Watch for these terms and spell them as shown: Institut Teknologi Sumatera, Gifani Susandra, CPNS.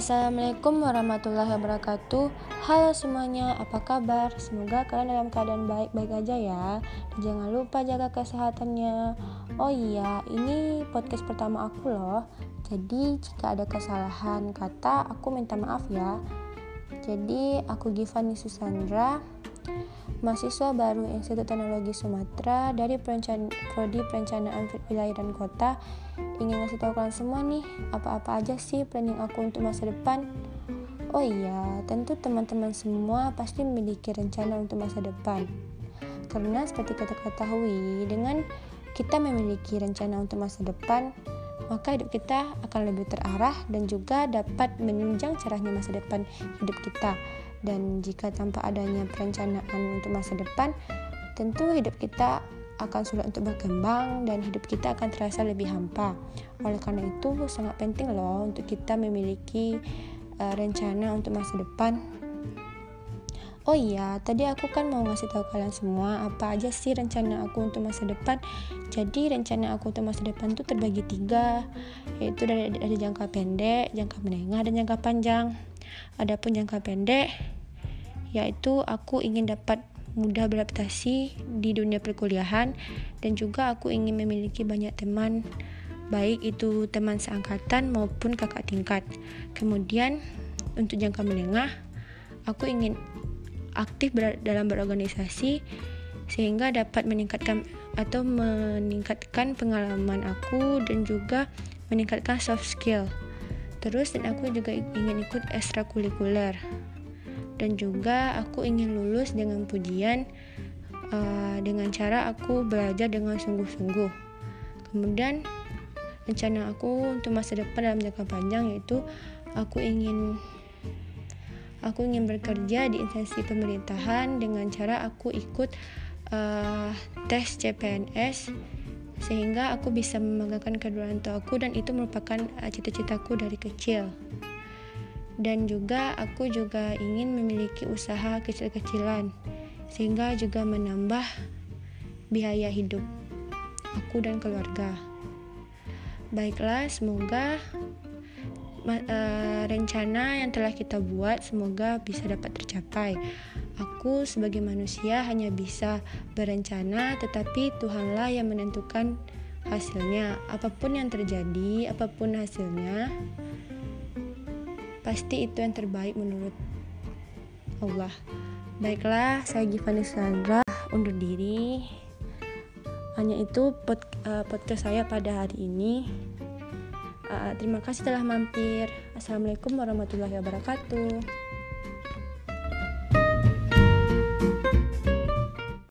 Assalamualaikum warahmatullahi wabarakatuh. Halo semuanya, apa kabar? Semoga kalian dalam keadaan baik-baik aja ya. Jangan lupa jaga kesehatannya. Oh iya, ini podcast pertama aku loh. Jadi jika ada kesalahan kata, aku minta maaf ya. Jadi aku Gifani Susandra, mahasiswa baru Institut Teknologi Sumatera dari Prodi Perencanaan Wilayah dan Kota. Ingin ngasih tahu kalian semua nih, apa-apa aja sih planning aku untuk masa depan. Oh iya, tentu teman-teman semua pasti memiliki rencana untuk masa depan. Karena seperti kita ketahui, dengan kita memiliki rencana untuk masa depan, maka hidup kita akan lebih terarah dan juga dapat menunjang cerahnya masa depan hidup kita. Dan jika tanpa adanya perencanaan untuk masa depan, tentu hidup kita akan sulit untuk berkembang dan hidup kita akan terasa lebih hampa. Oleh karena itu sangat penting loh untuk kita memiliki rencana untuk masa depan. Oh iya, tadi aku kan mau ngasih tahu kalian semua apa aja sih rencana aku untuk masa depan. Jadi rencana aku untuk masa depan itu terbagi 3, yaitu ada jangka pendek, jangka menengah, dan jangka panjang. Adapun jangka pendek, yaitu aku ingin dapat mudah beradaptasi di dunia perkuliahan dan juga aku ingin memiliki banyak teman, baik itu teman seangkatan maupun kakak tingkat. Kemudian untuk jangka menengah, aku ingin aktif dalam berorganisasi sehingga dapat meningkatkan pengalaman aku dan juga meningkatkan soft skill. Terus dan aku juga ingin ikut ekstrakurikuler. Dan juga aku ingin lulus dengan pujian dengan cara aku belajar dengan sungguh-sungguh. Kemudian rencana aku untuk masa depan dalam jangka panjang yaitu aku ingin bekerja di instansi pemerintahan dengan cara aku ikut tes CPNS sehingga aku bisa membanggakan kedua orang tuaku dan itu merupakan cita-citaku dari kecil. Dan juga aku juga ingin memiliki usaha kecil-kecilan sehingga juga menambah biaya hidup aku dan keluarga. Baiklah, semoga rencana yang telah kita buat semoga bisa dapat tercapai. Aku sebagai manusia hanya bisa berencana, tetapi Tuhanlah yang menentukan hasilnya. Apapun yang terjadi, apapun hasilnya, pasti itu yang terbaik menurut Allah. Baiklah, saya Gifani Susandra undur diri. Hanya itu podcast saya pada hari ini. Terima kasih telah mampir. Assalamualaikum warahmatullahi wabarakatuh.